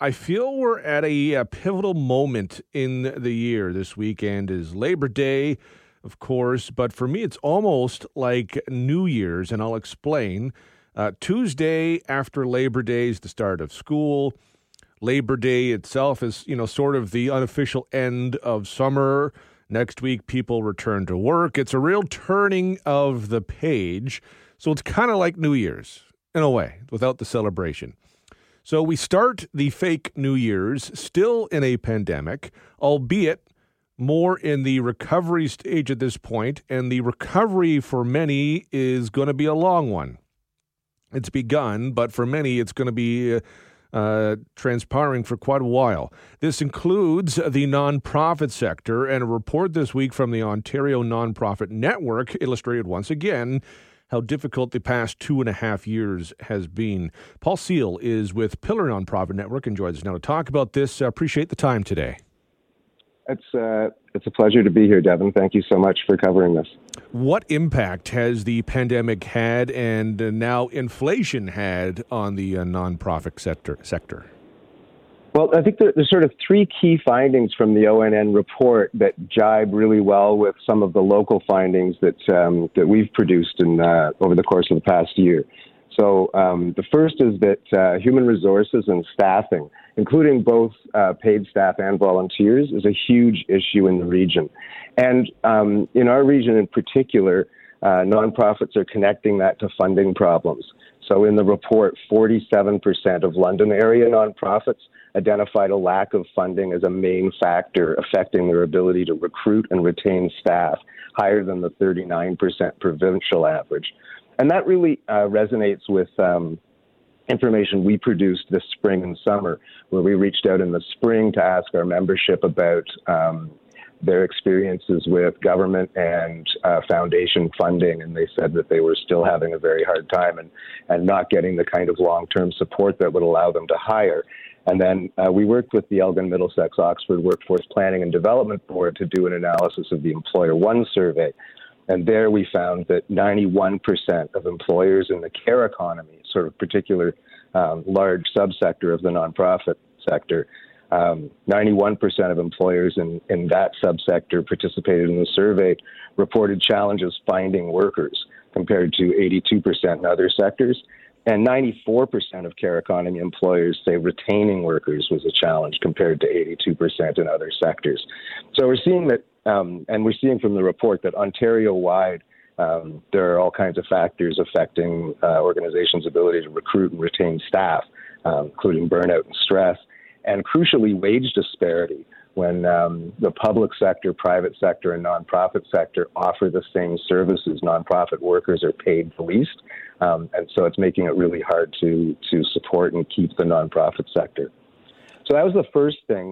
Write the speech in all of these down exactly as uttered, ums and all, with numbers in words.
I feel we're at a, a pivotal moment in the year. This weekend is Labor Day, of course, but for me it's almost like New Year's, and I'll explain. Uh, Tuesday after Labor Day is the start of school. Labor Day itself is, you know, sort of the unofficial end of summer. Next week, people return to work. It's a real turning of the page. So it's kind of like New Year's, in a way, without the celebration. So we start the fake New Year's still in a pandemic, albeit more in the recovery stage at this point, and the recovery for many is going to be a long one. It's begun, but for many, it's going to be uh, uh, transpiring for quite a while. This includes the nonprofit sector, and a report this week from the Ontario Nonprofit Network illustrated once again how difficult the past two and a half years has been. Paul Seale is with Pillar Nonprofit Network and joins us now to talk about this. I appreciate the time today. It's uh, it's a pleasure to be here, Devin. Thank you so much for covering this. What impact has the pandemic had and uh, now inflation had on the uh, nonprofit sector, sector? Well, I think there, there's sort of three key findings from the O N N report that jibe really well with some of the local findings that um, that we've produced in uh, over the course of the past year. So um, the first is that uh, human resources and staffing, including both uh, paid staff and volunteers, is a huge issue in the region. And um, in our region in particular, uh, nonprofits are connecting that to funding problems. So in the report, forty-seven percent of London area nonprofits identified a lack of funding as a main factor affecting their ability to recruit and retain staff, higher than the thirty-nine percent provincial average. And that really uh, resonates with um, information we produced this spring and summer, where we reached out in the spring to ask our membership about um, their experiences with government and uh, foundation funding. And they said that they were still having a very hard time and, and not getting the kind of long-term support that would allow them to hire. And then uh, we worked with the Elgin Middlesex Oxford Workforce Planning and Development Board to do an analysis of the Employer One survey. And there we found that ninety-one percent of employers in the care economy, sort of particular um, large subsector of the nonprofit sector, um, ninety-one percent of employers in, in that subsector participated in the survey reported challenges finding workers compared to eighty-two percent in other sectors. And ninety-four percent of care economy employers say retaining workers was a challenge compared to eighty-two percent in other sectors. So we're seeing that Um, and we're seeing from the report that Ontario-wide, um, there are all kinds of factors affecting uh, organizations' ability to recruit and retain staff, um, including burnout and stress, and crucially, wage disparity when um, the public sector, private sector, and nonprofit sector offer the same services. Nonprofit workers are paid the least, um, and so it's making it really hard to, to support and keep the nonprofit sector. So that was the first thing.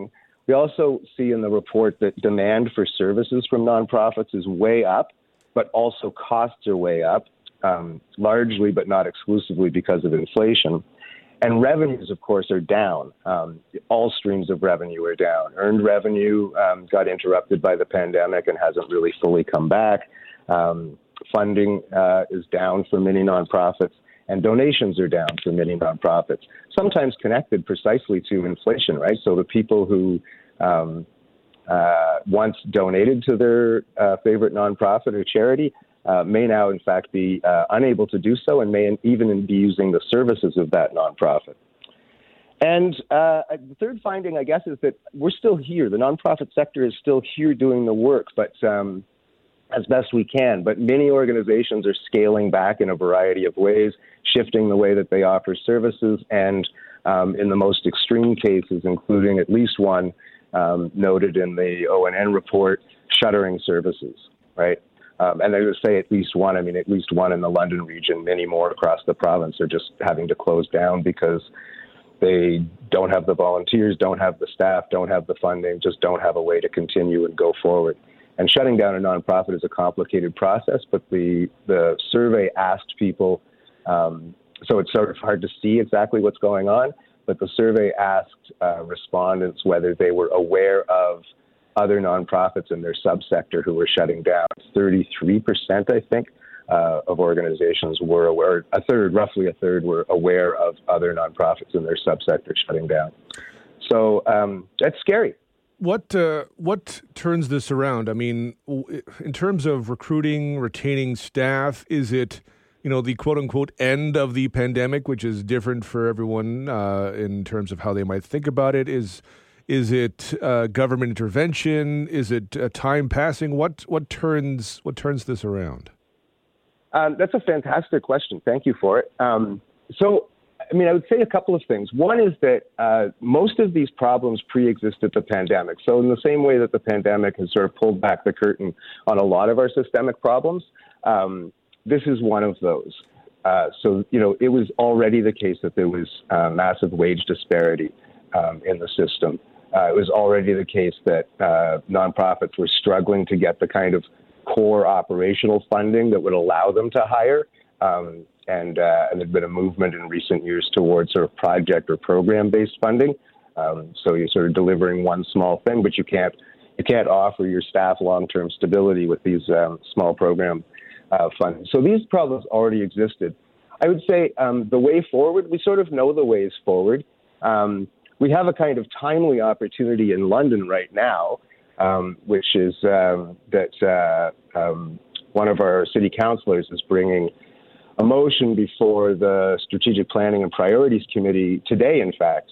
We also see in the report that demand for services from nonprofits is way up, but also costs are way up, um, largely but not exclusively because of inflation. And revenues, of course, are down. Um, all streams of revenue are down. Earned revenue um, got interrupted by the pandemic and hasn't really fully come back. Um, funding uh, is down for many nonprofits. And donations are down for many nonprofits, sometimes connected precisely to inflation, right? So the people who um, uh, once donated to their uh, favorite nonprofit or charity uh, may now, in fact, be uh, unable to do so and may even be using the services of that nonprofit. And uh, the third finding, I guess, is that we're still here. The nonprofit sector is still here doing the work, but um, as best we can. But many organizations are scaling back in a variety of ways, shifting the way that they offer services, and um, in the most extreme cases, including at least one um, noted in the O N N report, shuttering services, right? Um, and I would say at least one, I mean, at least one in the London region, many more across the province are just having to close down because they don't have the volunteers, don't have the staff, don't have the funding, just don't have a way to continue and go forward. And shutting down a nonprofit is a complicated process, but the the survey asked people, um, so it's sort of hard to see exactly what's going on, but the survey asked uh, respondents whether they were aware of other nonprofits in their subsector who were shutting down. thirty-three percent, I think, uh, of organizations were aware, a third, roughly a third, were aware of other nonprofits in their subsector shutting down. So um, that's scary. What uh, what turns this around? I mean, in terms of recruiting, retaining staff, is it, you know, the quote unquote end of the pandemic, which is different for everyone uh, in terms of how they might think about it? Is is it uh, government intervention? Is it uh, time passing? What what turns what turns this around? Um, that's a fantastic question. Thank you for it. Um, so. I mean, I would say a couple of things. One is that uh, most of these problems pre-existed the pandemic. So in the same way that the pandemic has sort of pulled back the curtain on a lot of our systemic problems, um, this is one of those. Uh, so, you know, it was already the case that there was uh, massive wage disparity um, in the system. Uh, it was already the case that uh, nonprofits were struggling to get the kind of core operational funding that would allow them to hire. Um, and, uh, and there's been a movement in recent years towards sort of project or program-based funding. Um, so you're sort of delivering one small thing, but you can't you can't offer your staff long-term stability with these um, small program uh, funds. So these problems already existed. I would say um, the way forward, we sort of know the ways forward. Um, we have a kind of timely opportunity in London right now, um, which is um, that uh, um, one of our city councillors is bringing a motion before the Strategic Planning and Priorities Committee today, in fact,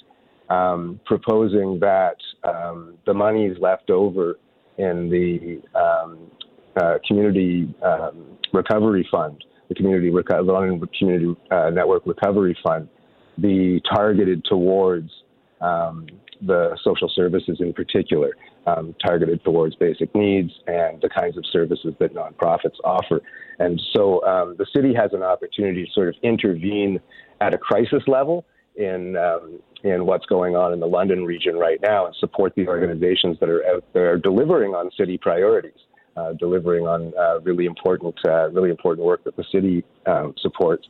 um, proposing that um, the monies left over in the um, uh, Community um, Recovery Fund, the Community Reco- London Community uh, Network Recovery Fund, be targeted towards um, the social services in particular, um, targeted towards basic needs and the kinds of services that nonprofits offer. And so um, the city has an opportunity to sort of intervene at a crisis level in um, in what's going on in the London region right now and support the organizations that are out there delivering on city priorities, uh, delivering on uh, really important uh, really important work that the city um, supports.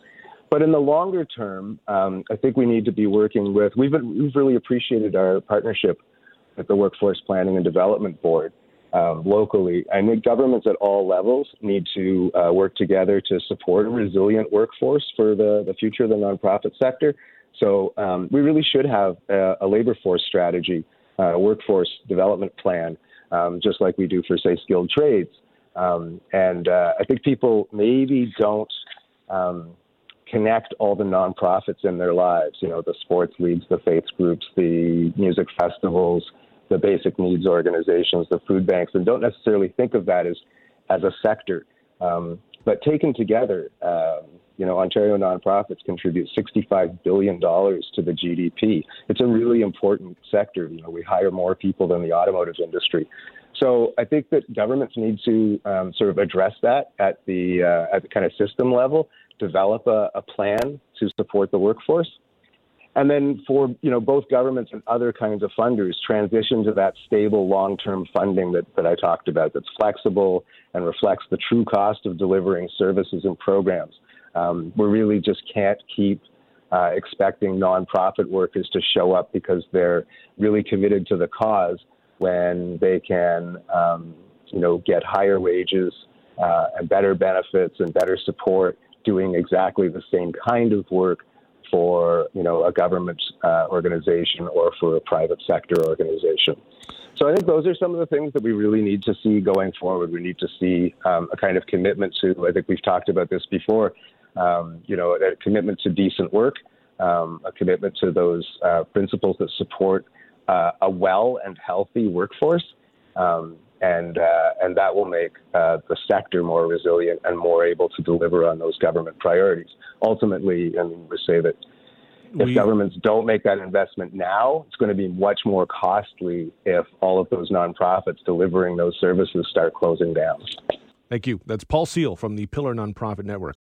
But in the longer term, um, I think we need to be working with, we've, been, we've really appreciated our partnership with the Workforce Planning and Development Board um, locally. I think governments at all levels need to uh, work together to support a resilient workforce for the, the future of the nonprofit sector. So um, we really should have a, a labor force strategy, a workforce development plan, um, just like we do for, say, skilled trades. Um, and uh, I think people maybe don't... Um, connect all the nonprofits in their lives, you know, the sports leagues, the faith groups, the music festivals, the basic needs organizations, the food banks, and don't necessarily think of that as, as a sector. Um, but taken together, um, you know, Ontario nonprofits contribute sixty-five billion dollars to the G D P. It's a really important sector. You know, we hire more people than the automotive industry. So I think that governments need to um, sort of address that at the uh, at the kind of system level, develop a, a plan to support the workforce, and then for you know both governments and other kinds of funders, transition to that stable long-term funding that, that I talked about, that's flexible and reflects the true cost of delivering services and programs. Um, we really just can't keep uh, expecting nonprofit workers to show up because they're really committed to the cause when they can, um, you know, get higher wages uh, and better benefits and better support doing exactly the same kind of work for, you know, a government uh, organization or for a private sector organization. So I think those are some of the things that we really need to see going forward. We need to see um, a kind of commitment to, I think we've talked about this before, um, you know, a commitment to decent work, um, a commitment to those uh, principles that support Uh, a well and healthy workforce, um, and uh, and that will make uh, the sector more resilient and more able to deliver on those government priorities. Ultimately, I mean, we say that if we, governments don't make that investment now, it's going to be much more costly if all of those nonprofits delivering those services start closing down. Thank you. That's Paul Seale from the Pillar Nonprofit Network.